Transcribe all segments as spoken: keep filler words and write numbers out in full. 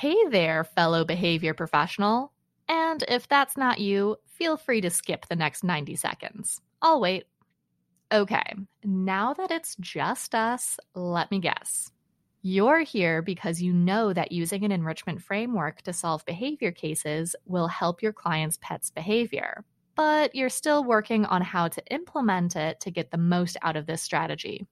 Hey there, fellow behavior professional. And if that's not you, feel free to skip the next ninety seconds. I'll wait. Okay, now that it's just us, let me guess. You're here because you know that using an enrichment framework to solve behavior cases will help your client's pet's behavior, but you're still working on how to implement it to get the most out of this strategy.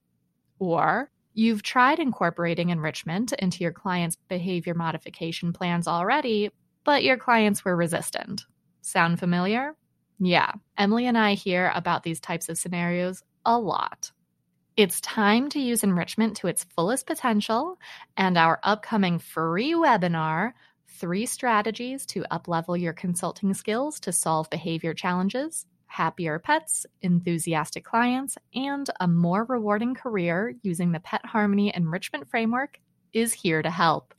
Or you've tried incorporating enrichment into your client's behavior modification plans already, but your clients were resistant. Sound familiar? Yeah, Emily and I hear about these types of scenarios a lot. It's time to use enrichment to its fullest potential, and our upcoming free webinar, Three Strategies to Uplevel Your Consulting Skills to Solve Behavior Challenges, Happier Pets, Enthusiastic Clients, and a More Rewarding Career Using the Pet Harmony Enrichment Framework, is here to help.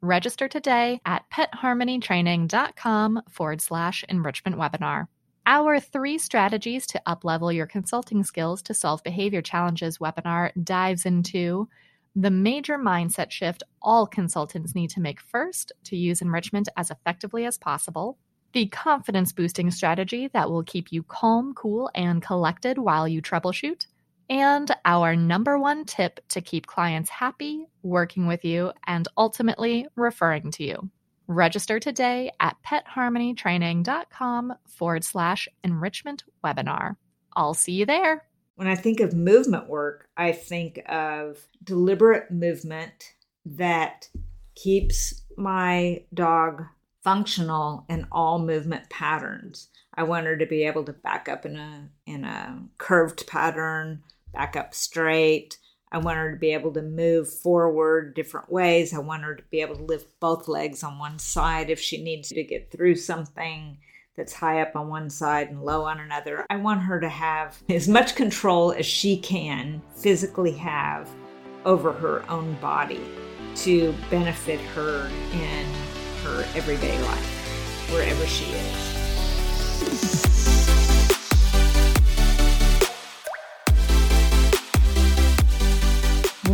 Register today at PetHarmonyTraining.com forward slash enrichment webinar. Our Three Strategies to Uplevel Your Consulting Skills to Solve Behavior Challenges webinar dives into the major mindset shift all consultants need to make first to use enrichment as effectively as possible, the confidence-boosting strategy that will keep you calm, cool, and collected while you troubleshoot, and our number one tip to keep clients happy, working with you, and ultimately referring to you. Register today at PetHarmonyTraining.com forward slash enrichment webinar. I'll see you there. When I think of movement work, I think of deliberate movement that keeps my dog functional in all movement patterns. I want her to be able to back up in a in a curved pattern, back up straight. I want her to be able to move forward different ways. I want her to be able to lift both legs on one side if she needs to get through something that's high up on one side and low on another. I want her to have as much control as she can physically have over her own body to benefit her in her everyday life, wherever she is.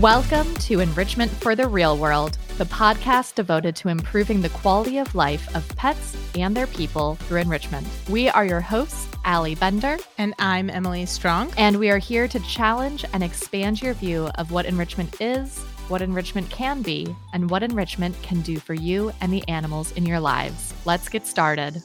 Welcome to Enrichment for the Real World, the podcast devoted to improving the quality of life of pets and their people through enrichment. We are your hosts, Allie Bender. And I'm Emily Strong. And we are here to challenge and expand your view of what enrichment is, what enrichment can be, and what enrichment can do for you and the animals in your lives. Let's get started.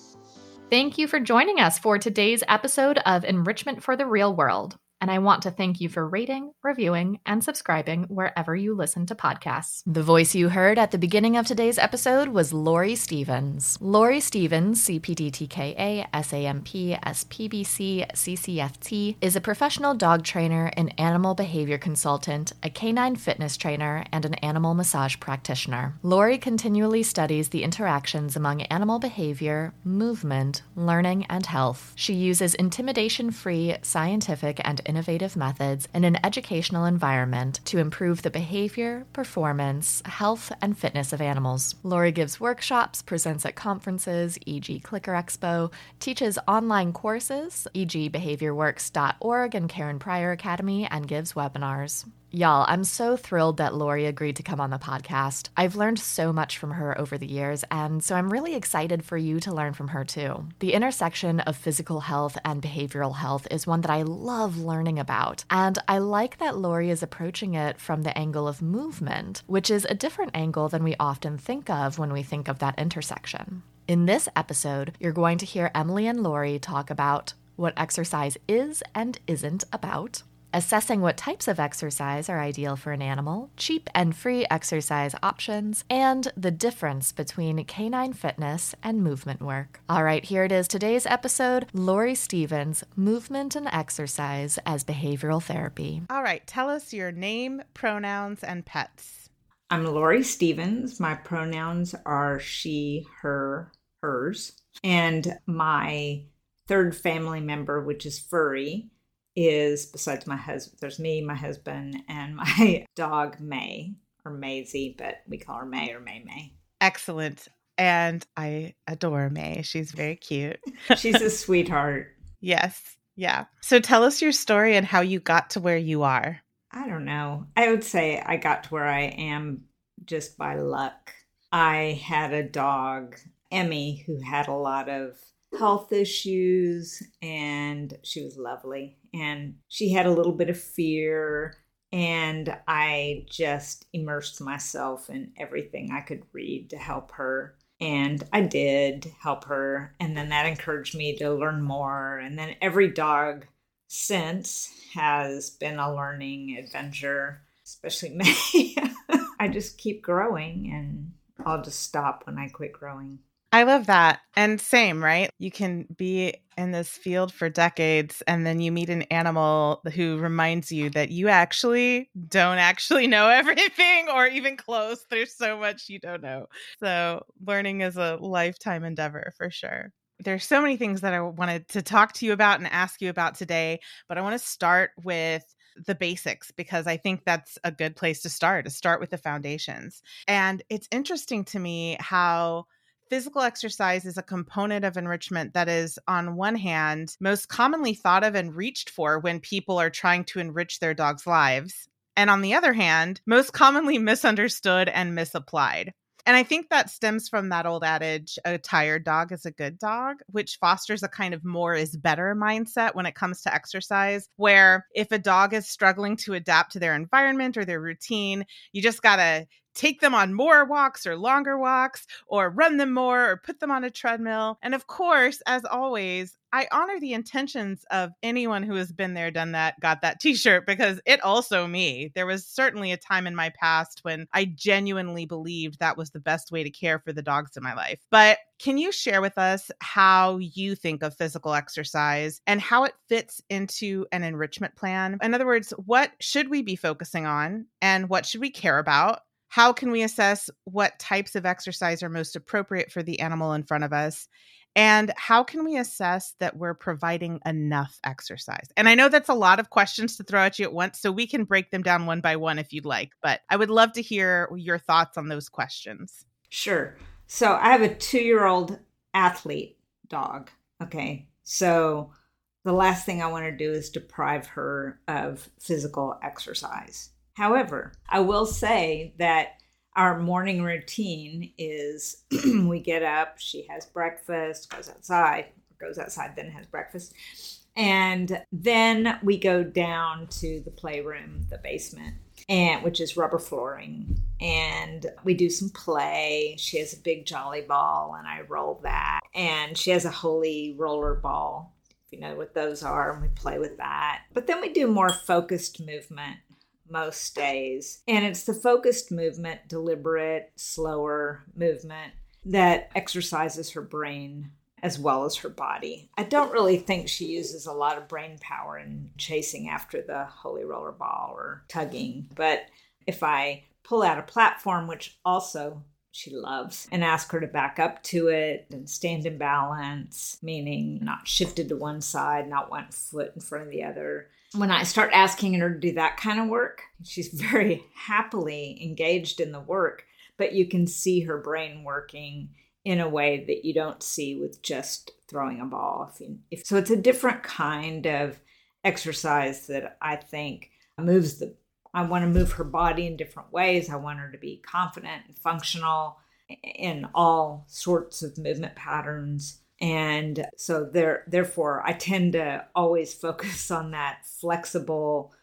Thank you for joining us for today's episode of Enrichment for the Real World. And I want to thank you for rating, reviewing, and subscribing wherever you listen to podcasts. The voice you heard at the beginning of today's episode was Lori Stevens. Lori Stevens, C P D T K A, S A M P, S P B C, C C F T, is a professional dog trainer, an animal behavior consultant, a canine fitness trainer, and an animal massage practitioner. Lori continually studies the interactions among animal behavior, movement, learning, and health. She uses intimidation-free, scientific, and innovative methods in an educational environment to improve the behavior, performance, health, and fitness of animals. Lori gives workshops, presents at conferences, for example. Clicker Expo, teaches online courses, for example. Behavior Works dot org and Karen Pryor Academy, and gives webinars. Y'all, I'm so thrilled that Lori agreed to come on the podcast. I've learned so much from her over the years, and so I'm really excited for you to learn from her too. The intersection of physical health and behavioral health is one that I love learning about, and I like that Lori is approaching it from the angle of movement, which is a different angle than we often think of when we think of that intersection. In this episode, you're going to hear Emily and Lori talk about what exercise is and isn't about, assessing what types of exercise are ideal for an animal, cheap and free exercise options, and the difference between canine fitness and movement work. All right, here it is, today's episode, Lori Stevens, Movement and Exercise as Behavioral Therapy. All right, tell us your name, pronouns, and pets. I'm Lori Stevens. My pronouns are she, her, hers. And my third family member, which is furry, is, besides my husband, there's me, my husband, and my dog, May, or Maisie, but we call her May or May May. Excellent. And I adore May. She's very cute. She's a sweetheart. Yes. Yeah. So tell us your story and how you got to where you are. I don't know. I would say I got to where I am just by luck. I had a dog, Emmy, who had a lot of health issues, and she was lovely. And she had a little bit of fear, and I just immersed myself in everything I could read to help her. And I did help her. And then that encouraged me to learn more. And then every dog since has been a learning adventure, especially me. I just keep growing, and I'll just stop when I quit growing. I love that. And same, right? You can be in this field for decades, and then you meet an animal who reminds you that you actually don't actually know everything, or even close. There's so much you don't know. So learning is a lifetime endeavor for sure. There's so many things that I wanted to talk to you about and ask you about today, but I want to start with the basics, because I think that's a good place to start, to start with the foundations. And it's interesting to me how physical exercise is a component of enrichment that is, on one hand, most commonly thought of and reached for when people are trying to enrich their dogs' lives, and on the other hand, most commonly misunderstood and misapplied. And I think that stems from that old adage, a tired dog is a good dog, which fosters a kind of more is better mindset when it comes to exercise, where if a dog is struggling to adapt to their environment or their routine, you just got to take them on more walks or longer walks, or run them more, or put them on a treadmill. And of course, as always, I honor the intentions of anyone who has been there, done that, got that t-shirt, because it also me. There was certainly a time in my past when I genuinely believed that was the best way to care for the dogs in my life. But can you share with us how you think of physical exercise and how it fits into an enrichment plan? In other words, what should we be focusing on, and what should we care about? How can we assess what types of exercise are most appropriate for the animal in front of us? And how can we assess that we're providing enough exercise? And I know that's a lot of questions to throw at you at once, so we can break them down one by one if you'd like, but I would love to hear your thoughts on those questions. Sure. So I have a two-year-old athlete dog. Okay. So the last thing I want to do is deprive her of physical exercise. However, I will say that our morning routine is we get up, she has breakfast, goes outside, goes outside, then has breakfast. And then we go down to the playroom, the basement, and which is rubber flooring. And we do some play. She has a big jolly ball, and I roll that. And she has a holy roller ball, if you know what those are, and we play with that. But then we do more focused movement most days. And it's the focused movement, deliberate, slower movement that exercises her brain as well as her body. I don't really think she uses a lot of brain power in chasing after the holy roller ball or tugging. But if I pull out a platform, which also she loves, and ask her to back up to it and stand in balance, meaning not shifted to one side, not one foot in front of the other. When I start asking her to do that kind of work, she's very happily engaged in the work, but you can see her brain working in a way that you don't see with just throwing a ball. If you, if, so it's a different kind of exercise that I think moves the, I want to move her body in different ways. I want her to be confident and functional in all sorts of movement patterns. And so there, therefore, I tend to always focus on that flexible,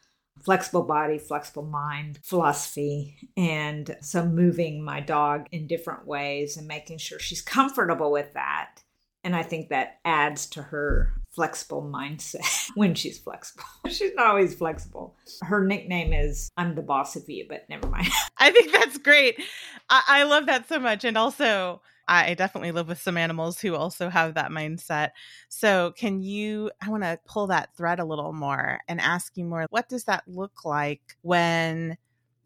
flexible body, flexible mind philosophy. And so moving my dog in different ways and making sure she's comfortable with that. And I think that adds to her flexible mindset when she's flexible. She's not always flexible. Her nickname is I'm the boss of you, but never mind. I think that's great. I, I love that so much. And also, I definitely live with some animals who also have that mindset. So can you, I want to pull that thread a little more and ask you more, what does that look like when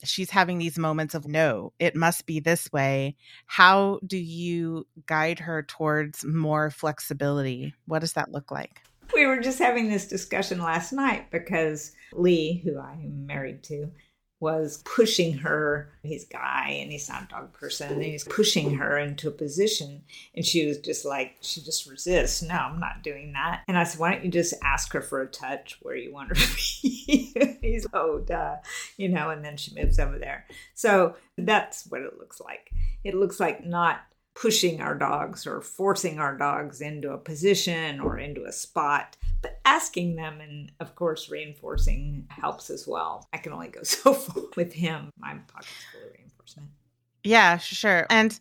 she's having these moments of, no, it must be this way? How do you guide her towards more flexibility? What does that look like? We were just having this discussion last night because Lee, who I'm married to, was pushing her. He's a guy and he's not a dog person. And he's pushing her into a position. And she was just like, she just resists. No, I'm not doing that. And I said, why don't you just ask her for a touch where you want her to be? He's like, oh, duh. You know, and then she moves over there. So that's what it looks like. It looks like not pushing our dogs or forcing our dogs into a position or into a spot, but asking them, and of course reinforcing helps as well. I can only go so far with him. My pocket's full of reinforcement. Yeah, sure. And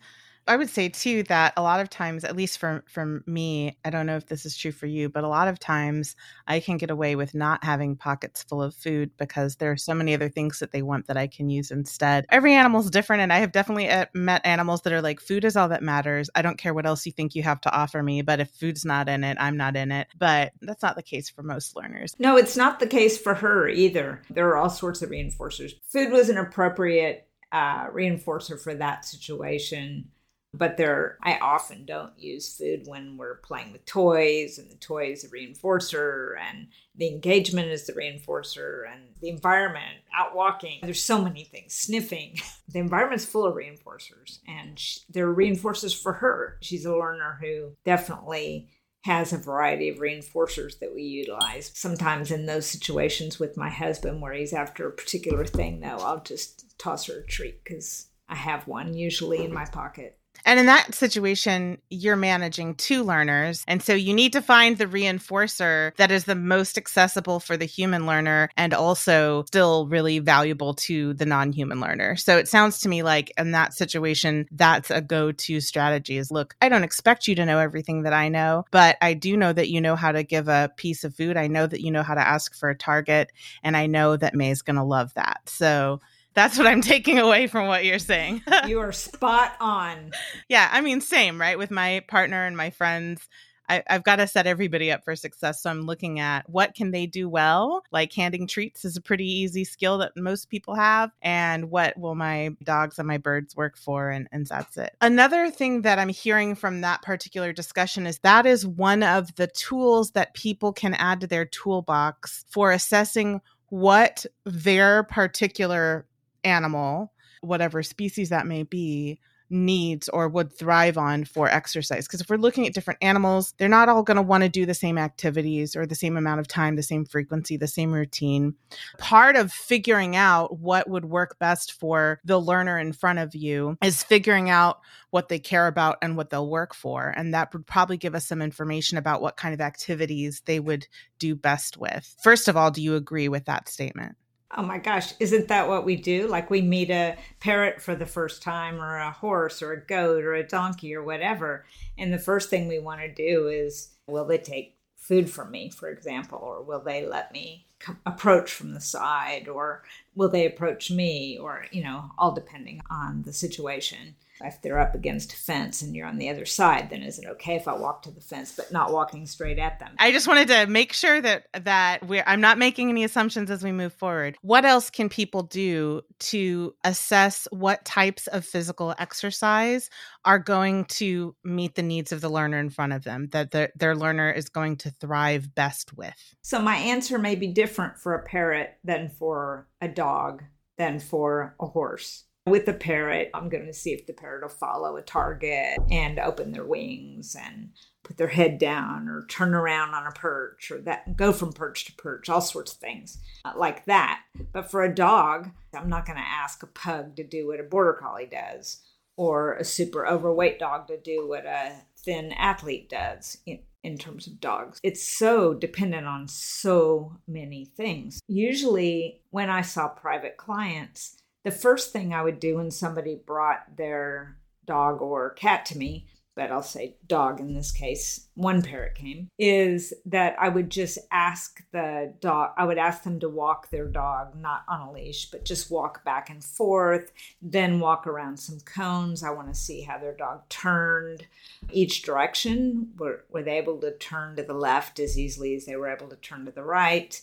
I would say too that a lot of times, at least for, for me, I don't know if this is true for you, but a lot of times I can get away with not having pockets full of food because there are so many other things that they want that I can use instead. Every animal is different. And I have definitely met animals that are like, food is all that matters. I don't care what else you think you have to offer me, but if food's not in it, I'm not in it. But that's not the case for most learners. No, it's not the case for her either. There are all sorts of reinforcers. Food was an appropriate uh, reinforcer for that situation. But there, I often don't use food when we're playing with toys, and the toy is the reinforcer, and the engagement is the reinforcer, and the environment, out walking. There's so many things, sniffing. The environment's full of reinforcers, and she, they're reinforcers for her. She's a learner who definitely has a variety of reinforcers that we utilize. Sometimes in those situations with my husband where he's after a particular thing, though, I'll just toss her a treat because I have one usually in my pocket. And in that situation, you're managing two learners. And so you need to find the reinforcer that is the most accessible for the human learner and also still really valuable to the non-human learner. So it sounds to me like in that situation, that's a go-to strategy is, look, I don't expect you to know everything that I know, but I do know that you know how to give a piece of food. I know that you know how to ask for a target. And I know that May's going to love that. So that's what I'm taking away from what you're saying. You are spot on. Yeah. I mean, same, right? With my partner and my friends, I, I've got to set everybody up for success. So I'm looking at what can they do well? Like handing treats is a pretty easy skill that most people have. And what will my dogs and my birds work for? And, and that's it. Another thing that I'm hearing from that particular discussion is that is one of the tools that people can add to their toolbox for assessing what their particular animal, whatever species that may be, needs or would thrive on for exercise. Because if we're looking at different animals, they're not all going to want to do the same activities or the same amount of time, the same frequency, the same routine. Part of figuring out what would work best for the learner in front of you is figuring out what they care about and what they'll work for. And that would probably give us some information about what kind of activities they would do best with. First of all, do you agree with that statement? Oh my gosh, isn't that what we do? Like we meet a parrot for the first time or a horse or a goat or a donkey or whatever. And the first thing we want to do is, will they take food from me, for example, or will they let me come, approach from the side, or will they approach me, or, you know, all depending on the situation. If they're up against a fence and you're on the other side, then is it okay if I walk to the fence, but not walking straight at them? I just wanted to make sure that that we're, I'm not making any assumptions as we move forward. What else can people do to assess what types of physical exercise are going to meet the needs of the learner in front of them, that the, their learner is going to thrive best with? So my answer may be different for a parrot than for a dog than for a horse. With the parrot, I'm going to see if the parrot will follow a target and open their wings and put their head down or turn around on a perch or that go from perch to perch, all sorts of things like that. But for a dog, I'm not going to ask a pug to do what a border collie does or a super overweight dog to do what a thin athlete does in, in terms of dogs. It's so dependent on so many things. Usually when I saw private clients, the first thing I would do when somebody brought their dog or cat to me, but I'll say dog in this case, one parrot came, is that I would just ask the dog, I would ask them to walk their dog, not on a leash, but just walk back and forth, then walk around some cones. I want to see how their dog turned each direction. Were, were they able to turn to the left as easily as they were able to turn to the right?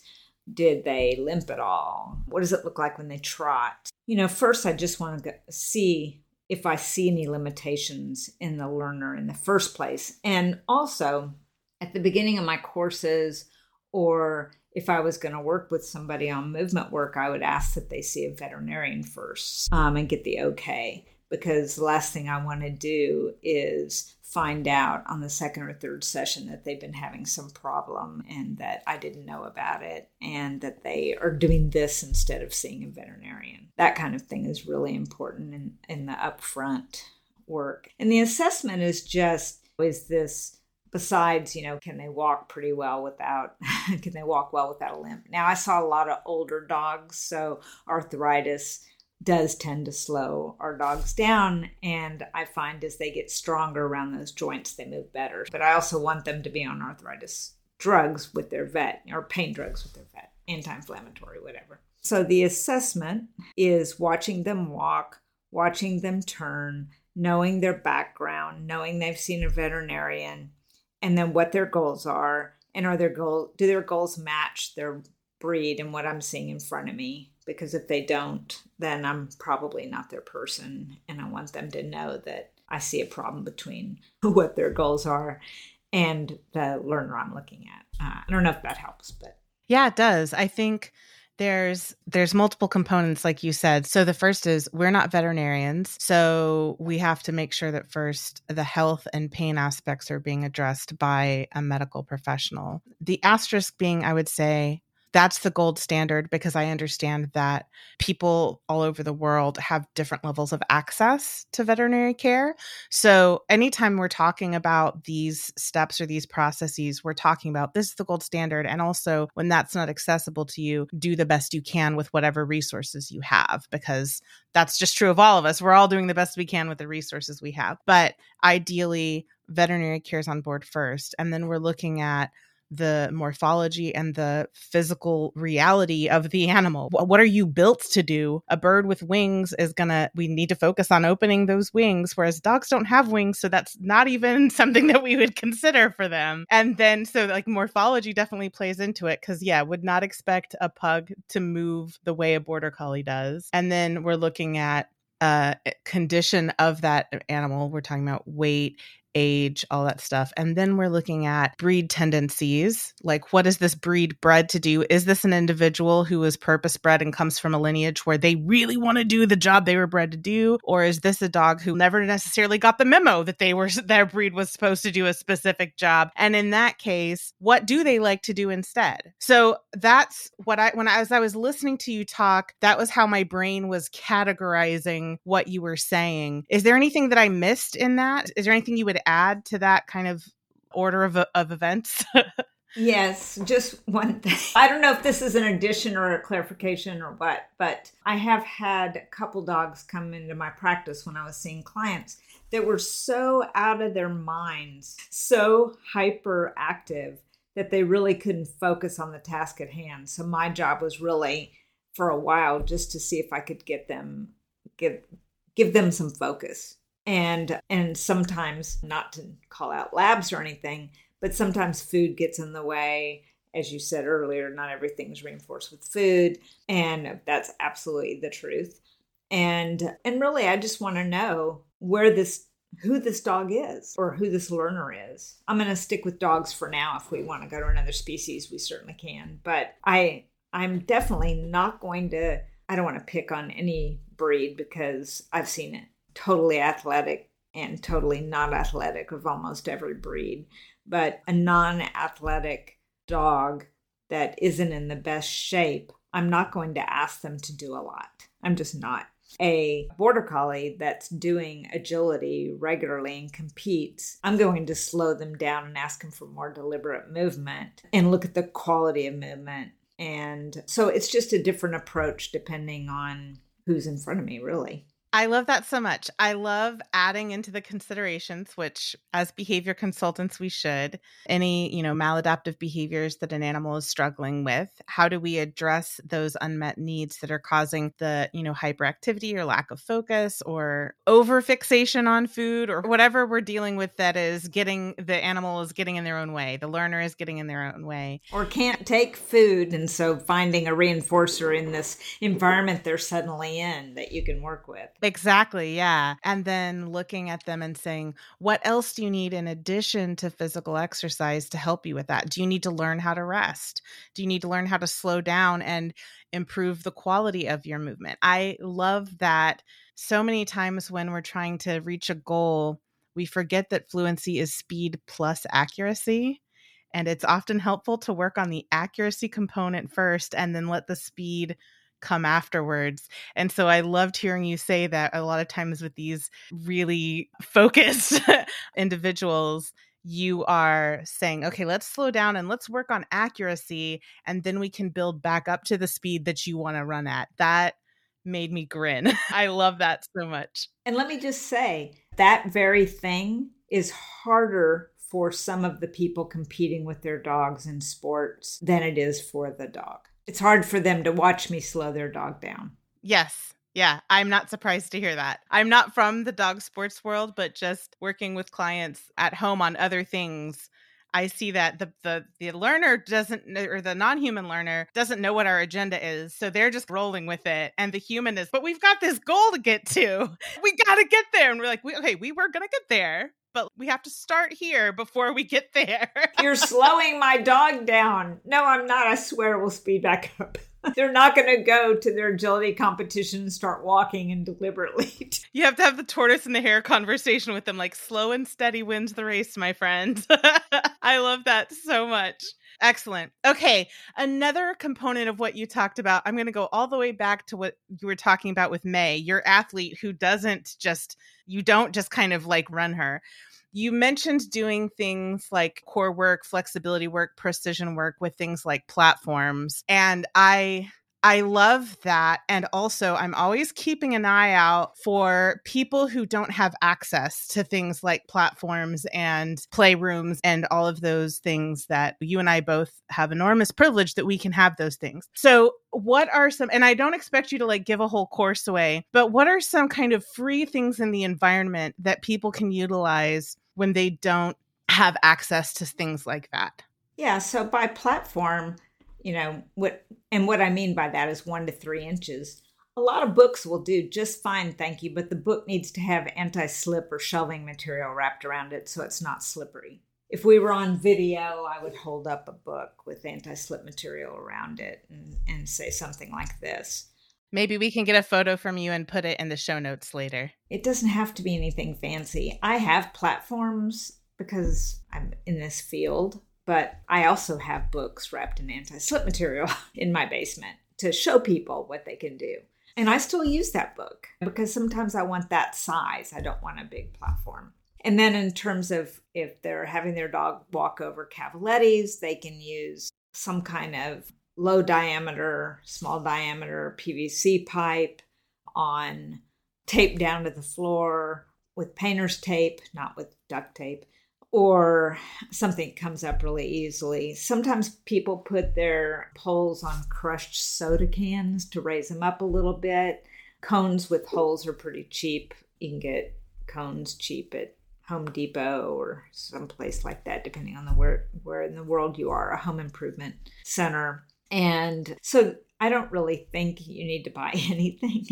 Did they limp at all? What does it look like when they trot? You know, first, I just want to see if I see any limitations in the learner in the first place. And also, at the beginning of my courses Or if I was going to work with somebody on movement work, I would ask that they see a veterinarian first um, and get the okay, because the last thing I want to do is find out on the second or third session that they've been having some problem and that I didn't know about it and that they are doing this instead of seeing a veterinarian. That kind of thing is really important in, in the upfront work. And the assessment is just, is this... Besides, you know, can they walk pretty well without, can they walk well without a limp? Now, I saw a lot of older dogs, so arthritis does tend to slow our dogs down. And I find as they get stronger around those joints, they move better. But I also want them to be on arthritis drugs with their vet, or pain drugs with their vet, anti-inflammatory, whatever. So the assessment is watching them walk, watching them turn, knowing their background, knowing they've seen a veterinarian, and then what their goals are, and are their goal, do their goals match their breed and what I'm seeing in front of me? Because if they don't, then I'm probably not their person. And I want them to know that I see a problem between what their goals are and the learner I'm looking at. Uh, I don't know if that helps, but. Yeah, it does. I think There's there's multiple components, like you said. So the first is we're not veterinarians. So we have to make sure that first the health and pain aspects are being addressed by a medical professional. The asterisk being, I would say, that's the gold standard, because I understand that people all over the world have different levels of access to veterinary care. So anytime we're talking about these steps or these processes, we're talking about this is the gold standard. And also when that's not accessible to you, do the best you can with whatever resources you have, because that's just true of all of us. We're all doing the best we can with the resources we have. But ideally, veterinary care is on board first. And then we're looking at the morphology and the physical reality of the animal. What are you built to do? A bird with wings is gonna, we need to focus on opening those wings, whereas dogs don't have wings. So that's not even something that we would consider for them. And then, so like morphology definitely plays into it, because yeah, would not expect a pug to move the way a border collie does. And then we're looking at uh, condition of that animal. We're talking about weight, age, all that stuff. And then we're looking at breed tendencies. Like, what is this breed bred to do? Is this an individual who is purpose bred and comes from a lineage where they really want to do the job they were bred to do? Or is this a dog who never necessarily got the memo that they were, their breed was supposed to do a specific job? And in that case, what do they like to do instead? So that's what I, when I, as I was listening to you talk, that was how my brain was categorizing what you were saying. Is there anything that I missed in that? Is there anything you would add to that kind of order of, of events? Yes, just one thing. I don't know if this is an addition or a clarification or what, but I have had a couple dogs come into my practice when I was seeing clients that were so out of their minds, so hyperactive that they really couldn't focus on the task at hand. So my job was really for a while just to see if I could get them, give, give them some focus. And and sometimes, not to call out labs or anything, but sometimes food gets in the way. As you said earlier, not everything's reinforced with food. And that's absolutely the truth. And and really, I just want to know where this, who this dog is or who this learner is. I'm going to stick with dogs for now. If we want to go to another species, we certainly can. But I I'm definitely not going to, I don't want to pick on any breed, because I've seen it. Totally athletic and totally not athletic of almost every breed, but a non-athletic dog that isn't in the best shape, I'm not going to ask them to do a lot. I'm just not. A border collie that's doing agility regularly and competes, I'm going to slow them down and ask them for more deliberate movement and look at the quality of movement. And so it's just a different approach depending on who's in front of me, really. I love that so much. I love adding into the considerations, which as behavior consultants, we should, any, you know, maladaptive behaviors that an animal is struggling with. How do we address those unmet needs that are causing the, you know, hyperactivity or lack of focus or overfixation on food or whatever we're dealing with that is getting, the animal is getting in their own way. The learner is getting in their own way. Or can't take food. And so finding a reinforcer in this environment they're suddenly in that you can work with. Exactly. Yeah. And then looking at them and saying, what else do you need in addition to physical exercise to help you with that? Do you need to learn how to rest? Do you need to learn how to slow down and improve the quality of your movement? I love that so many times when we're trying to reach a goal, we forget that fluency is speed plus accuracy. And it's often helpful to work on the accuracy component first and then let the speed come afterwards. And so I loved hearing you say that a lot of times with these really focused individuals, you are saying, okay, let's slow down and let's work on accuracy. And then we can build back up to the speed that you want to run at. That made me grin. I love that so much. And let me just say, that very thing is harder for some of the people competing with their dogs in sports than it is for the dog. It's hard for them to watch me slow their dog down. Yes. Yeah. I'm not surprised to hear that. I'm not from the dog sports world, but just working with clients at home on other things, I see that the the, the learner doesn't, or the non-human learner doesn't know what our agenda is. So they're just rolling with it. And the human is, but we've got this goal to get to. We got to get there. And we're like, we, okay, we were going to get there, but we have to start here before we get there. You're slowing my dog down. No, I'm not. I swear we'll speed back up. They're not going to go to their agility competition and start walking and deliberately. You have to have the tortoise and the hare conversation with them, like slow and steady wins the race, my friend. I love that so much. Excellent. Okay. Another component of what you talked about, I'm going to go all the way back to what you were talking about with May, your athlete who doesn't just, you don't just kind of like run her. You mentioned doing things like core work, flexibility work, precision work with things like platforms. And I... I love that. And also, I'm always keeping an eye out for people who don't have access to things like platforms and playrooms and all of those things that you and I both have enormous privilege that we can have those things. So what are some, and I don't expect you to like give a whole course away, but what are some kind of free things in the environment that people can utilize when they don't have access to things like that? Yeah. So by platform, you know, what, and what I mean by that is one to three inches. A lot of books will do just fine, thank you, but the book needs to have anti-slip or shelving material wrapped around it so it's not slippery. If we were on video, I would hold up a book with anti-slip material around it and, and say something like this. Maybe we can get a photo from you and put it in the show notes later. It doesn't have to be anything fancy. I have platforms because I'm in this field. But I also have books wrapped in anti-slip material in my basement to show people what they can do. And I still use that book because sometimes I want that size. I don't want a big platform. And then in terms of if they're having their dog walk over cavalettis, they can use some kind of low diameter, small diameter P V C pipe on tape down to the floor with painter's tape, not with duct tape. Or something comes up really easily. Sometimes people put their poles on crushed soda cans to raise them up a little bit. Cones with holes are pretty cheap. You can get cones cheap at Home Depot or someplace like that, depending on the where, where in the world you are, a home improvement center. And so I don't really think you need to buy anything.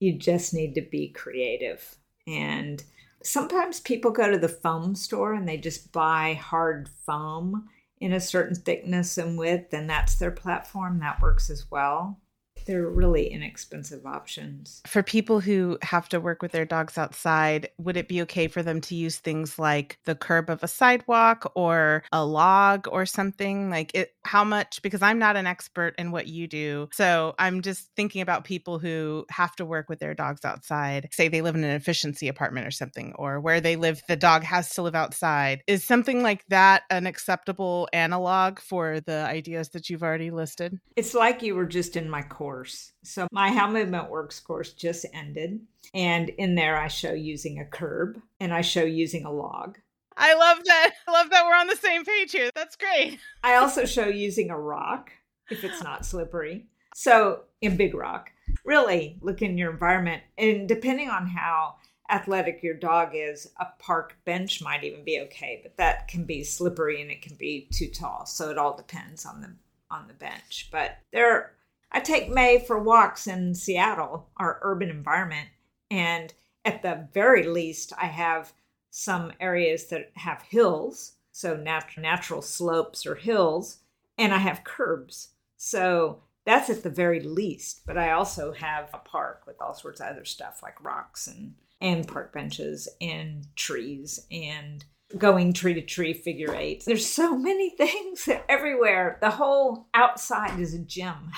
You just need to be creative. And sometimes people go to the foam store and they just buy hard foam in a certain thickness and width, and that's their platform. That works as well. They're really inexpensive options. For people who have to work with their dogs outside, would it be okay for them to use things like the curb of a sidewalk or a log or something? Like it, how much? Because I'm not an expert in what you do. So I'm just thinking about people who have to work with their dogs outside. Say they live in an efficiency apartment or something, or where they live, the dog has to live outside. Is something like that an acceptable analog for the ideas that you've already listed? It's like you were just in my course. So my How Movement Works course just ended. And in there, I show using a curb and I show using a log. I love that. I love that we're on the same page here. That's great. I also show using a rock if it's not slippery. So in big rock, really look in your environment. And depending on how athletic your dog is, a park bench might even be okay, but that can be slippery and it can be too tall. So it all depends on the on the bench. But there are I take May for walks in Seattle, our urban environment, And at the very least, I have some areas that have hills, so nat- natural slopes or hills, and I have curbs. So that's at the very least. But I also have a park with all sorts of other stuff like rocks and, and park benches and trees and going tree to tree figure eights. There's so many things everywhere. The whole outside is a gym.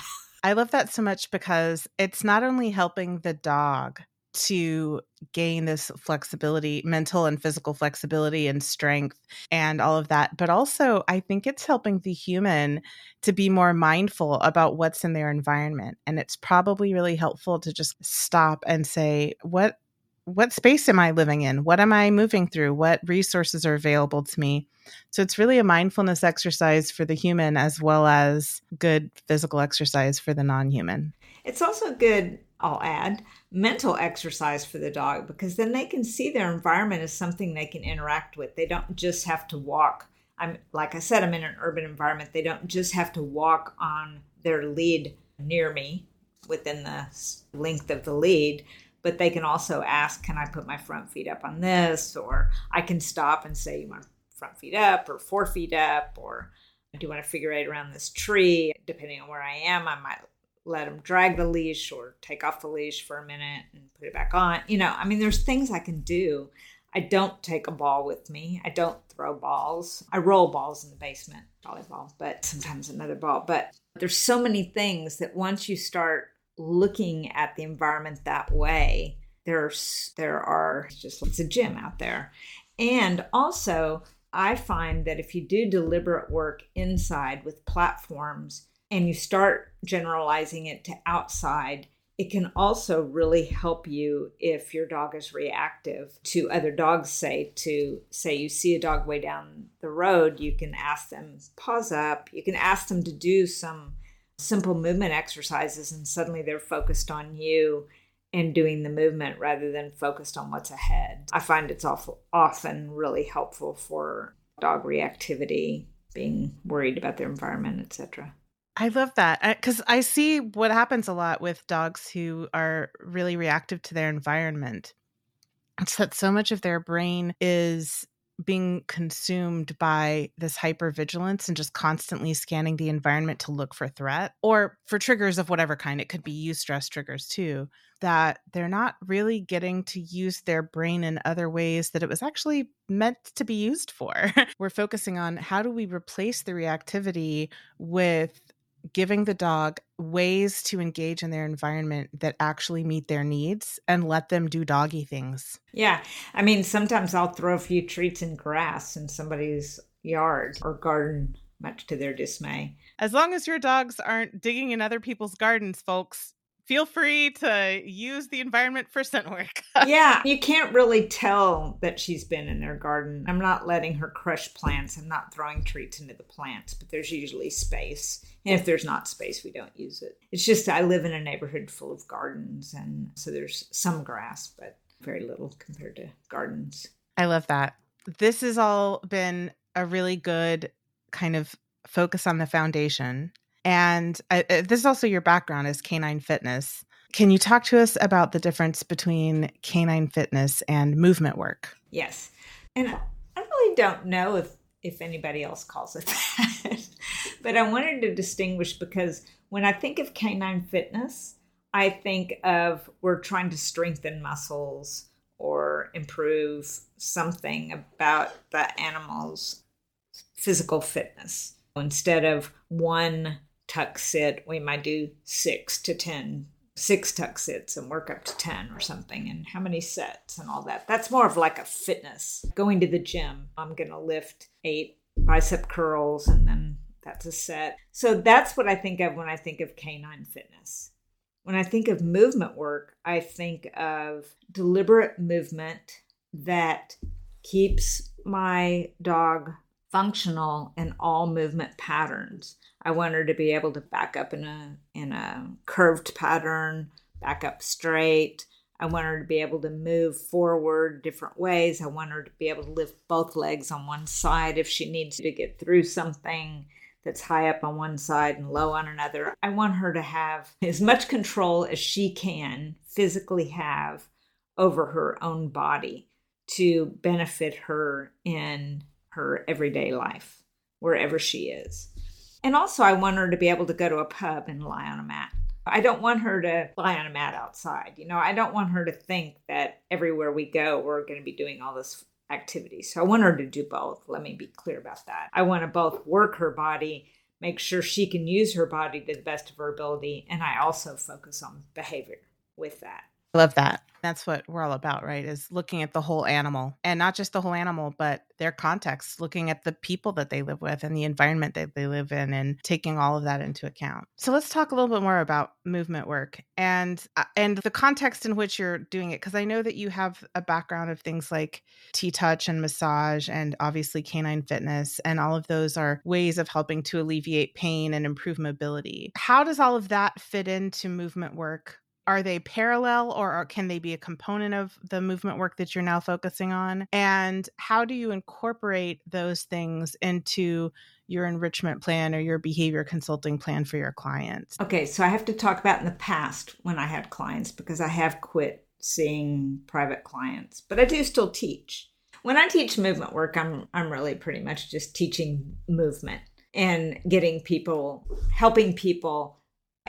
I love that so much because it's not only helping the dog to gain this flexibility, mental and physical flexibility and strength and all of that, but also I think it's helping the human to be more mindful about what's in their environment. And it's probably really helpful to just stop and say, what what space am I living in? What am I moving through? What resources are available to me? So it's really a mindfulness exercise for the human as well as good physical exercise for the non-human. It's also good, I'll add, mental exercise for the dog, because then they can see their environment as something they can interact with. They don't just have to walk. I'm, like I said, I'm in an urban environment. They don't just have to walk on their lead near me within the length of the lead. But they can also ask, can I put my front feet up on this? Or I can stop and say, you want front feet up or four feet up? Or do you want to figure eight around this tree? Depending on where I am, I might let them drag the leash or take off the leash for a minute and put it back on. You know, I mean, there's things I can do. I don't take a ball with me. I don't throw balls. I roll balls in the basement, volleyball, but sometimes another ball. But there's so many things that once you start looking at the environment that way, there's there are just it's a gym out there. And also, I find that if you do deliberate work inside with platforms and you start generalizing it to outside, it can also really help you if your dog is reactive to other dogs. Say to say you see a dog way down the road, you can ask them pause up. You can ask them to do some simple movement exercises, and suddenly they're focused on you and doing the movement rather than focused on what's ahead. I find it's awful, often really helpful for dog reactivity, being worried about their environment, et cetera. I love that because I, I see what happens a lot with dogs who are really reactive to their environment. It's that so much of their brain is being consumed by this hypervigilance and just constantly scanning the environment to look for threat or for triggers of whatever kind. It could be eustress triggers too, that they're not really getting to use their brain in other ways that it was actually meant to be used for. We're focusing on how do we replace the reactivity with giving the dog ways to engage in their environment that actually meet their needs and let them do doggy things. Yeah. I mean, sometimes I'll throw a few treats and grass in somebody's yard or garden, much to their dismay. As long as your dogs aren't digging in other people's gardens, folks, feel free to use the environment for scent work. Yeah. You can't really tell that she's been in their garden. I'm not letting her crush plants. I'm not throwing treats into the plants, but there's usually space. And if there's not space, we don't use it. It's just I live in a neighborhood full of gardens. And so there's some grass, but very little compared to gardens. I love that. This has all been a really good kind of focus on the foundation. And I, this is also your background as canine fitness. Can you talk to us about the difference between canine fitness and movement work? Yes. And I really don't know if, if anybody else calls it that, but I wanted to distinguish because when I think of canine fitness, I think of we're trying to strengthen muscles or improve something about the animal's physical fitness. Instead of one tuck sit, we might do six to ten, six tuck sits and work up to ten or something, and how many sets and all that. That's more of like a fitness. Going to the gym, I'm going to lift eight bicep curls, and then that's a set. So that's what I think of when I think of canine fitness. When I think of movement work, I think of deliberate movement that keeps my dog functional in all movement patterns. I want her to be able to back up in a in a curved pattern, back up straight. I want her to be able to move forward different ways. I want her to be able to lift both legs on one side if she needs to get through something that's high up on one side and low on another. I want her to have as much control as she can physically have over her own body to benefit her in her everyday life, wherever she is. And also, I want her to be able to go to a pub and lie on a mat. I don't want her to lie on a mat outside. You know, I don't want her to think that everywhere we go, we're going to be doing all this activity. So I want her to do both. Let me be clear about that. I want to both work her body, make sure she can use her body to the best of her ability. And I also focus on behavior with that. I love that. That's what we're all about, right? Is looking at the whole animal, and not just the whole animal, but their context, looking at the people that they live with and the environment that they live in and taking all of that into account. So let's talk a little bit more about movement work and, and the context in which you're doing it. Cause I know that you have a background of things like T-touch and massage and obviously canine fitness, and all of those are ways of helping to alleviate pain and improve mobility. How does all of that fit into movement work? Are they parallel, or can they be a component of the movement work that you're now focusing on? And how do you incorporate those things into your enrichment plan or your behavior consulting plan for your clients? Okay, so I have to talk about in the past when I had clients, because I have quit seeing private clients, but I do still teach. When I teach movement work, I'm I'm really pretty much just teaching movement and getting people, helping people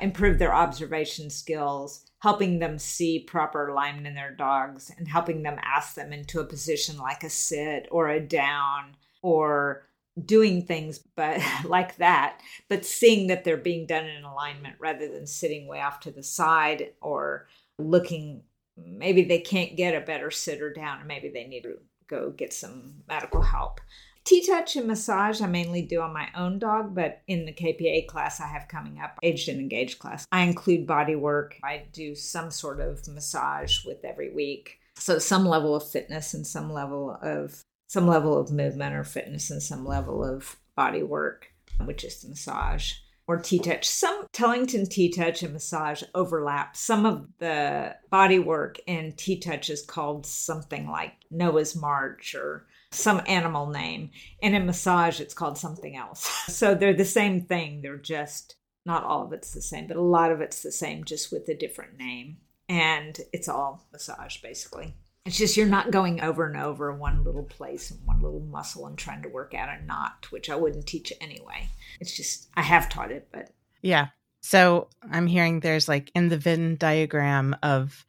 improve their observation skills, helping them see proper alignment in their dogs, and helping them ask them into a position like a sit or a down, or doing things but like that, but seeing that they're being done in alignment rather than sitting way off to the side or looking, maybe they can't get a better sit or down, and maybe they need to go get some medical help. T-touch and massage I mainly do on my own dog, but in the K P A class I have coming up, Aged and Engaged class, I include body work. I do some sort of massage with every week. So some level of fitness and some level of some level of movement or fitness and some level of body work, which is the massage or T-touch. Some Tellington T-touch and massage overlap. Some of the body work and T-touch is called something like Noah's March or some animal name. And in massage, it's called something else. So they're the same thing. They're just, not all of it's the same, but a lot of it's the same, just with a different name. And it's all massage, basically. It's just you're not going over and over one little place and one little muscle and trying to work out a knot, which I wouldn't teach anyway. It's just, I have taught it, but. Yeah. So I'm hearing there's like in the Venn diagram of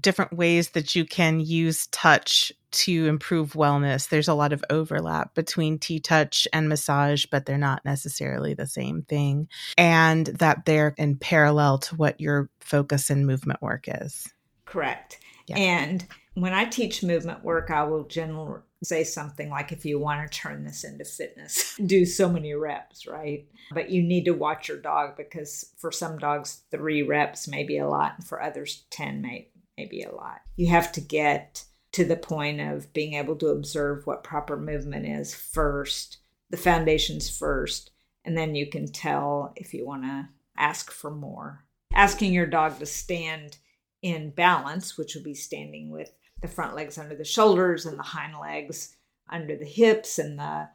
different ways that you can use touch to improve wellness. There's a lot of overlap between T-touch and massage, but they're not necessarily the same thing, and that they're in parallel to what your focus in movement work is. Correct. Yeah. And when I teach movement work, I will generally say something like, if you want to turn this into fitness, do so many reps, right? But you need to watch your dog, because for some dogs, three reps may be a lot, and for others, ten may, may be a lot. You have to get to the point of being able to observe what proper movement is first, the foundations first, and then you can tell if you want to ask for more. Asking your dog to stand in balance, which will be standing with the front legs under the shoulders and the hind legs under the hips and the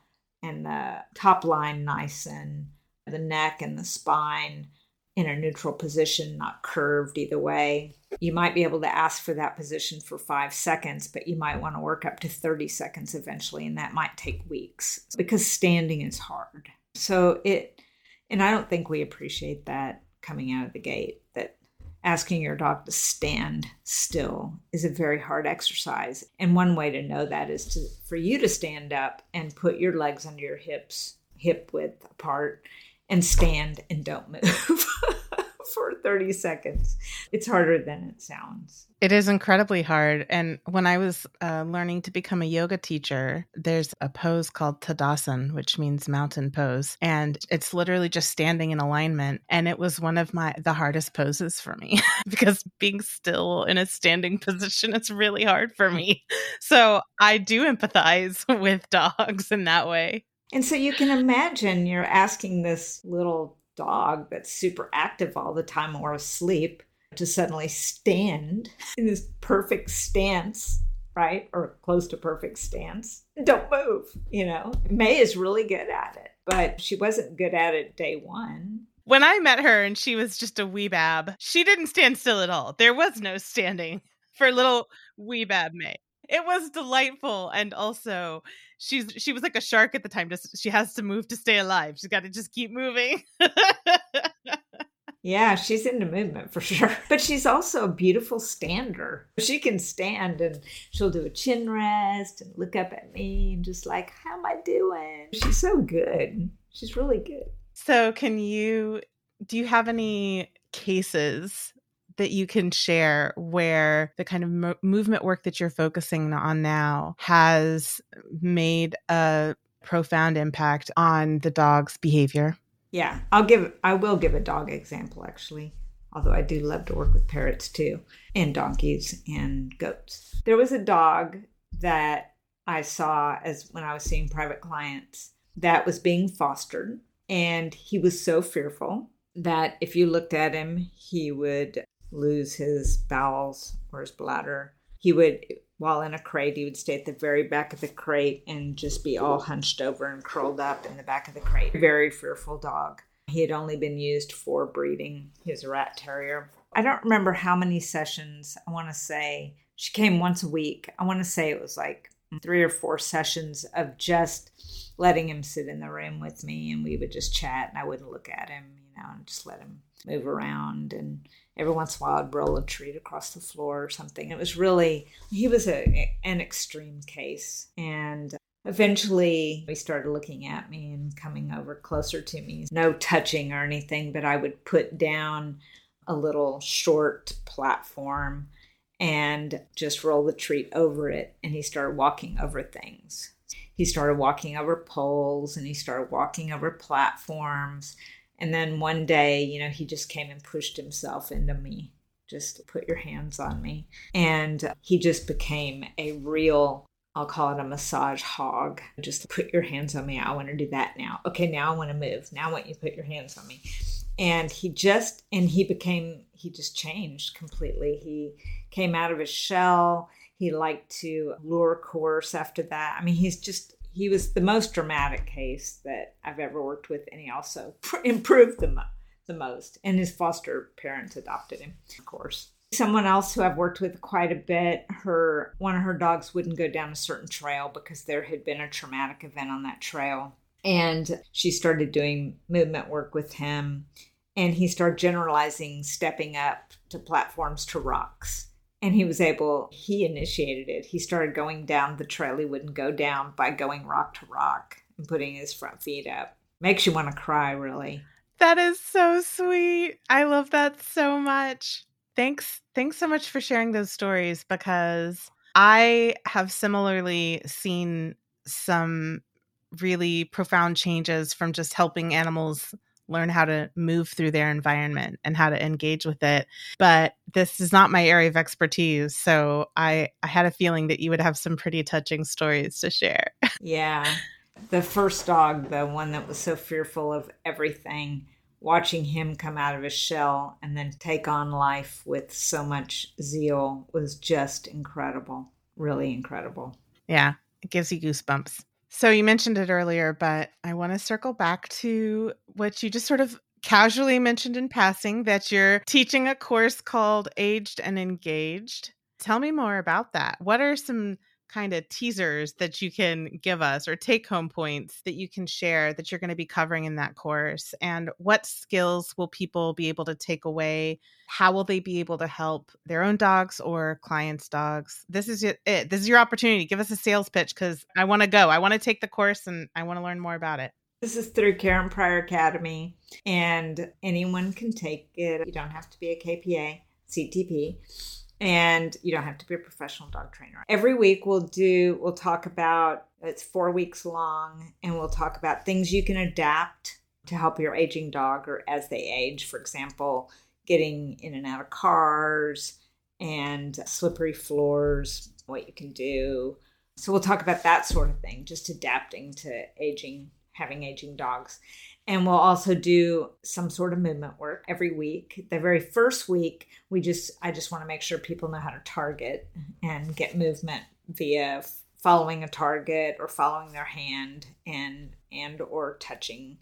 and the top line nice and the neck and the spine in a neutral position, not curved either way. You might be able to ask for that position for five seconds, but you might want to work up to thirty seconds eventually, and that might take weeks because standing is hard. So it, and I don't think we appreciate that coming out of the gate, that asking your dog to stand still is a very hard exercise. And one way to know that is to, for you to stand up and put your legs under your hips, hip width apart, and stand and don't move for thirty seconds. It's harder than it sounds. It is incredibly hard. And when I was uh, learning to become a yoga teacher, there's a pose called Tadasan, which means mountain pose. And it's literally just standing in alignment. And it was one of my the hardest poses for me because being still in a standing position is really hard for me. So I do empathize with dogs in that way. And so you can imagine you're asking this little dog that's super active all the time or asleep to suddenly stand in this perfect stance, right? Or close to perfect stance. Don't move, you know. May is really good at it, but she wasn't good at it day one. When I met her and she was just a wee bab, she didn't stand still at all. There was no standing. for little Weebab May. It was delightful. And also she's, she was like a shark at the time. Just, she has to move to stay alive. She's got to just keep moving. Yeah, she's into movement for sure. But she's also a beautiful stander. She can stand and she'll do a chin rest and look up at me and just like, how am I doing? She's so good. She's really good. So can you, do you have any cases that you can share where the kind of mo- movement work that you're focusing on now has made a profound impact on the dog's behavior? Yeah, I'll give, I will give a dog example, actually, although I do love to work with parrots too, and donkeys and goats. There was a dog that I saw as when I was seeing private clients that was being fostered, and he was so fearful that if you looked at him, he would lose his bowels or his bladder. He would, while in a crate, he would stay at the very back of the crate and just be all hunched over and curled up in the back of the crate. Very fearful dog. He had only been used for breeding. He was a rat terrier. I don't remember how many sessions. I want to say she came once a week. I want to say it was like three or four sessions of just letting him sit in the room with me, and we would just chat, and I wouldn't look at him, you know, and just let him move around, and every once in a while I'd roll a treat across the floor or something. It was really, he was a, an extreme case, and eventually he started looking at me and coming over closer to me. No touching or anything, but I would put down a little short platform and just roll the treat over it, and he started walking over things. He started walking over poles, and he started walking over platforms. And then one day, you know, he just came and pushed himself into me. Just put your hands on me. And he just became a real, I'll call it a massage hog. Just put your hands on me. I want to do that now. Okay, now I want to move. Now I want you to put your hands on me. And he just, and he became, he just changed completely. He came out of his shell. He liked to lure course after that. I mean, he's just, he was the most dramatic case that I've ever worked with. And he also pr- improved the, mo- the most. And his foster parents adopted him, of course. Someone else who I've worked with quite a bit, her, one of her dogs wouldn't go down a certain trail because there had been a traumatic event on that trail. And she started doing movement work with him. And he started generalizing, stepping up to platforms, to rocks. And he was able, he initiated it. He started going down the trail he wouldn't go down by going rock to rock and putting his front feet up. Makes you want to cry, really. That is so sweet. I love that so much. Thanks. Thanks so much for sharing those stories, because I have similarly seen some really profound changes from just helping animals learn how to move through their environment and how to engage with it. But this is not my area of expertise. So I, I had a feeling that you would have some pretty touching stories to share. Yeah. The first dog, the one that was so fearful of everything, watching him come out of his shell and then take on life with so much zeal was just incredible. Really incredible. Yeah. It gives you goosebumps. So you mentioned it earlier, but I want to circle back to what you just sort of casually mentioned in passing, that you're teaching a course called Aged and Engaged. Tell me more about that. What are some kind of teasers that you can give us, or take home points that you can share that you're going to be covering in that course? And what skills will people be able to take away? How will they be able to help their own dogs or clients' dogs? This is it. This is your opportunity. Give us a sales pitch, because I want to go. I want to take the course and I want to learn more about it. This is through Karen Pryor Academy, and anyone can take it. You don't have to be a K P A, C T P. And you don't have to be a professional dog trainer. Every week we'll do, we'll talk about, it's four weeks long, and we'll talk about things you can adapt to help your aging dog or as they age. For example, getting in and out of cars and slippery floors, what you can do. So we'll talk about that sort of thing, just adapting to aging, having aging dogs. And we'll also do some sort of movement work every week. The very first week, we just I just want to make sure people know how to target and get movement via following a target or following their hand and and or touching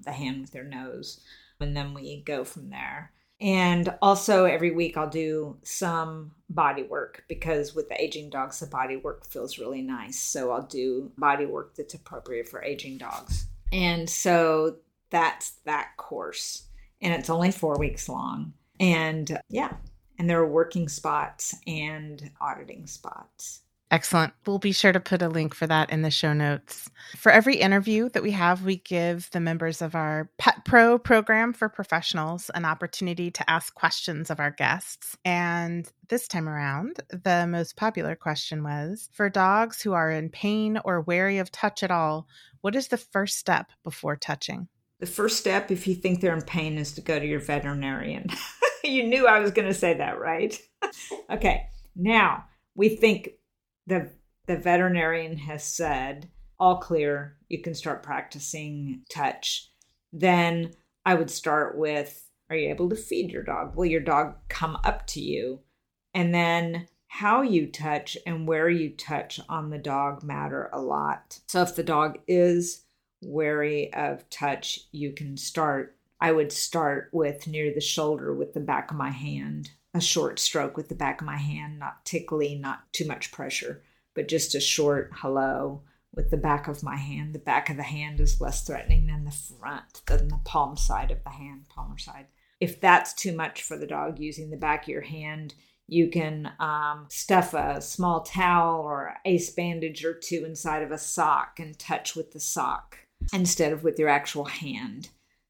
the hand with their nose. And then we go from there. And also every week I'll do some body work, because with the aging dogs, the body work feels really nice. So I'll do body work that's appropriate for aging dogs. And so that's that course. And it's only four weeks long. And yeah, and there are working spots and auditing spots. Excellent. We'll be sure to put a link for that in the show notes. For every interview that we have, we give the members of our Pet Pro program for professionals an opportunity to ask questions of our guests. And this time around, the most popular question was, for dogs who are in pain or wary of touch at all, what is the first step before touching? The first step, if you think they're in pain, is to go to your veterinarian. You knew I was going to say that, right? Okay. Now, we think The the veterinarian has said, all clear, you can start practicing touch. Then I would start with, are you able to feed your dog? Will your dog come up to you? And then how you touch and where you touch on the dog matter a lot. So if the dog is wary of touch, you can start, I would start with near the shoulder with the back of my hand. A short stroke with the back of my hand, not tickly, not too much pressure, but just a short hello with the back of my hand. The back of the hand is less threatening than the front, than the palm side of the hand, palmer side. If that's too much for the dog using the back of your hand, you can um, stuff a small towel or ace bandage or two inside of a sock and touch with the sock instead of with your actual hand.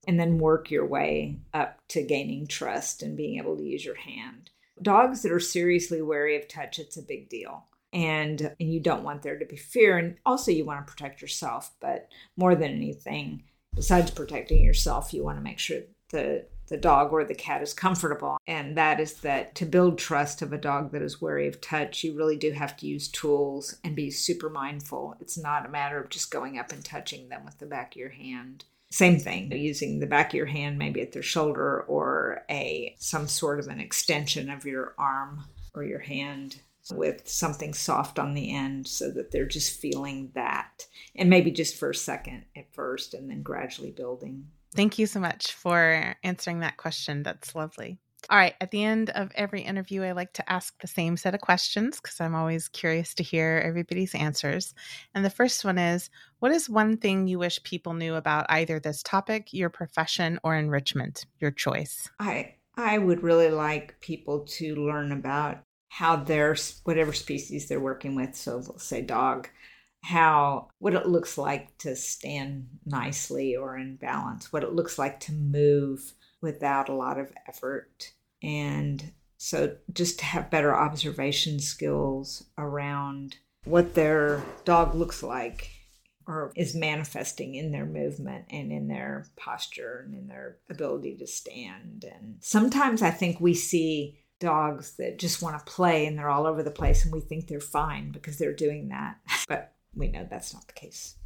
And then work your way up to gaining trust and being able to use your hand. Dogs that are seriously wary of touch, it's a big deal. And, and you don't want there to be fear. And also you want to protect yourself. But more than anything, besides protecting yourself, you want to make sure the, the dog or the cat is comfortable. And that is that to build trust of a dog that is wary of touch, you really do have to use tools and be super mindful. It's not a matter of just going up and touching them with the back of your hand. Same thing, using the back of your hand, maybe at their shoulder or a some sort of an extension of your arm or your hand with something soft on the end so that they're just feeling that. And maybe just for a second at first and then gradually building. Thank you so much for answering that question. That's lovely. All right. At the end of every interview, I like to ask the same set of questions because I'm always curious to hear everybody's answers. And the first one is, what is one thing you wish people knew about either this topic, your profession, or enrichment, your choice? I I would really like people to learn about how their, whatever species they're working with, so let's say dog, how, what it looks like to stand nicely or in balance, what it looks like to move without a lot of effort. And so just to have better observation skills around what their dog looks like or is manifesting in their movement and in their posture and in their ability to stand. And sometimes I think we see dogs that just want to play and they're all over the place and we think they're fine because they're doing that. But we know that's not the case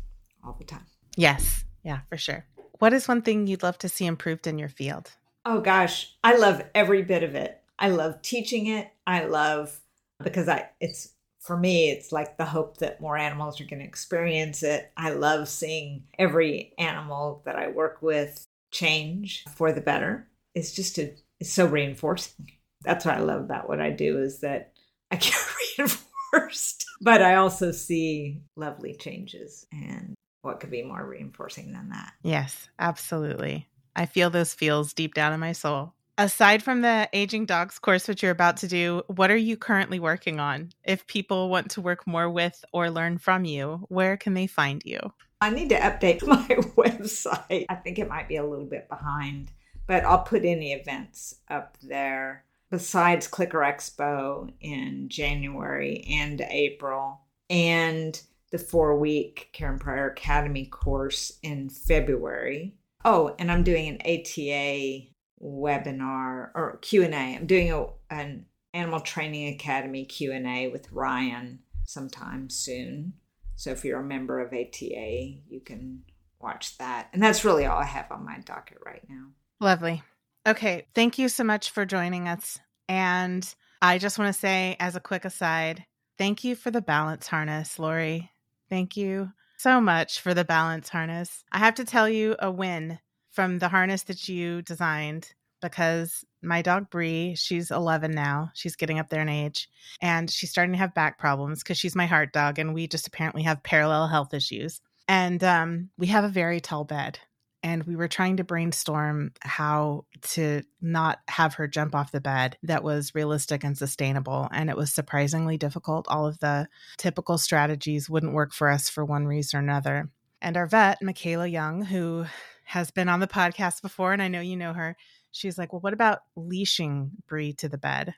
all the time. Yes. Yeah, for sure. What is one thing you'd love to see improved in your field? Oh, gosh. I love every bit of it. I love teaching it. I love, because I it's for me, it's like the hope that more animals are going to experience it. I love seeing every animal that I work with change for the better. It's just, a, it's so reinforcing. That's what I love about what I do is that I get reinforced, but I also see lovely changes and what could be more reinforcing than that? Yes, absolutely. I feel those feels deep down in my soul. Aside from the Aging Dogs course, which you're about to do, what are you currently working on? If people want to work more with or learn from you, where can they find you? I need to update my website. I think it might be a little bit behind, but I'll put any events up there besides Clicker Expo in January and April and the four-week Karen Pryor Academy course in February. Oh, and I'm doing an A T A webinar or Q and A. I'm doing a, an Animal Training Academy Q and A with Ryan sometime soon. So if you're a member of A T A, you can watch that. And that's really all I have on my docket right now. Lovely. Okay. Thank you so much for joining us. And I just want to say, as a quick aside, thank you for the balance harness, Lori. Thank you so much for the balance harness. I have to tell you a win from the harness that you designed. because my dog Bree, she's eleven now. She's getting up there in age, and she's starting to have back problems because she's my heart dog, and we just apparently have parallel health issues. And um, we have a very tall bed, and we were trying to brainstorm how to not have her jump off the bed that was realistic and sustainable. And it was surprisingly difficult. All of the typical strategies wouldn't work for us for one reason or another. And our vet, Michaela Young, who has been on the podcast before, and I know you know her, she's like, well, what about leashing Bree to the bed?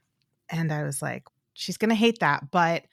And I was like, she's going to hate that, but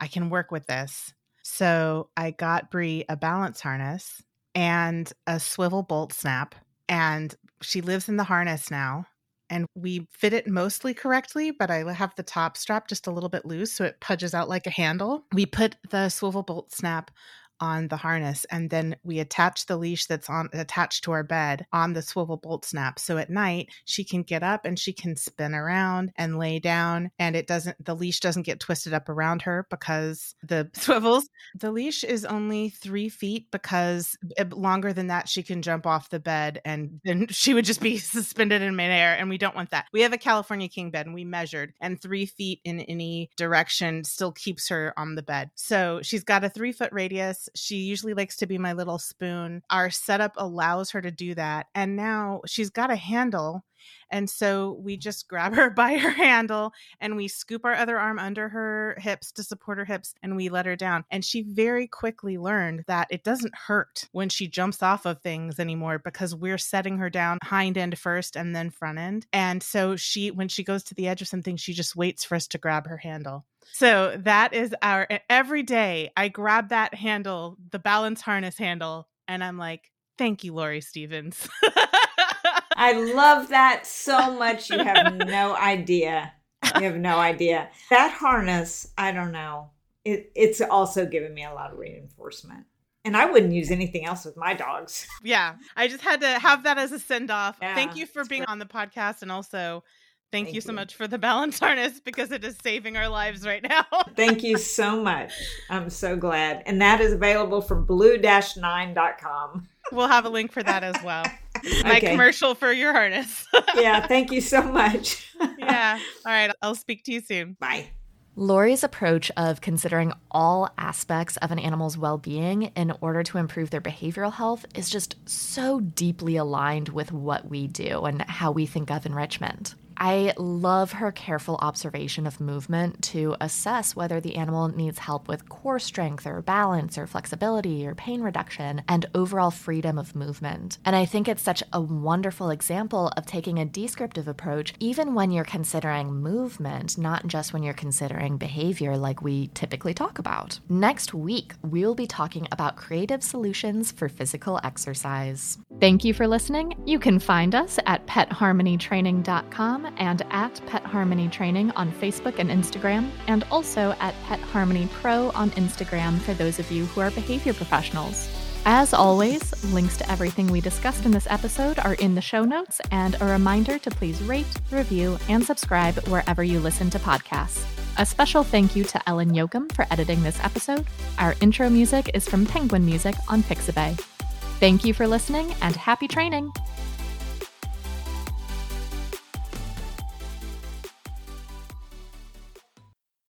I can work with this. So I got Bree a balance harness and a swivel bolt snap, and she lives in the harness now. And we fit it mostly correctly, but I have the top strap just a little bit loose so it pudges out like a handle. We put the swivel bolt snap on the harness, and then we attach the leash that's on attached to our bed on the swivel bolt snap. So at night she can get up and she can spin around and lay down, and it doesn't, the leash doesn't get twisted up around her because the swivels, the leash is only three feet because longer than that, she can jump off the bed and then she would just be suspended in midair. And we don't want that. We have a California king bed, and we measured, and three feet in any direction still keeps her on the bed. So she's got a three foot radius. She usually likes to be my little spoon. Our setup allows her to do that. And now she's got a handle. And so we just grab her by her handle and we scoop our other arm under her hips to support her hips, and we let her down. And she very quickly learned that it doesn't hurt when she jumps off of things anymore because we're setting her down hind end first and then front end. And so she, when she goes to the edge of something, she just waits for us to grab her handle. So that is our, every day I grab that handle, the balance harness handle, and I'm like, thank you, Lori Stevens. I love that so much. You have no idea. You have no idea. That harness, I don't know. It, it's also given me a lot of reinforcement. And I wouldn't use anything else with my dogs. Yeah. I just had to have that as a send-off. Yeah, thank you for being great on the podcast. And also, thank, thank you, you so much for the balance harness because it is saving our lives right now. Thank you so much. I'm so glad. And that is available from blue dash nine dot com. We'll have a link for that as well. My okay. commercial for your harness. Yeah, thank you so much. Yeah. All right. I'll speak to you soon. Bye. Lori's approach of considering all aspects of an animal's well-being in order to improve their behavioral health is just so deeply aligned with what we do and how we think of enrichment. I love her careful observation of movement to assess whether the animal needs help with core strength or balance or flexibility or pain reduction and overall freedom of movement. And I think it's such a wonderful example of taking a descriptive approach even when you're considering movement, not just when you're considering behavior like we typically talk about. Next week, we'll be talking about creative solutions for physical exercise. Thank you for listening. You can find us at pet harmony training dot com. And at Pet Harmony Training on Facebook and Instagram, and also at Pet Harmony Pro on Instagram for those of you who are behavior professionals. As always, links to everything we discussed in this episode are in the show notes, and a reminder to please rate, review, and subscribe wherever you listen to podcasts. A special thank you to Ellen Yoakum for editing this episode. Our intro music is from Penguin Music on Pixabay. Thank you for listening, and happy training!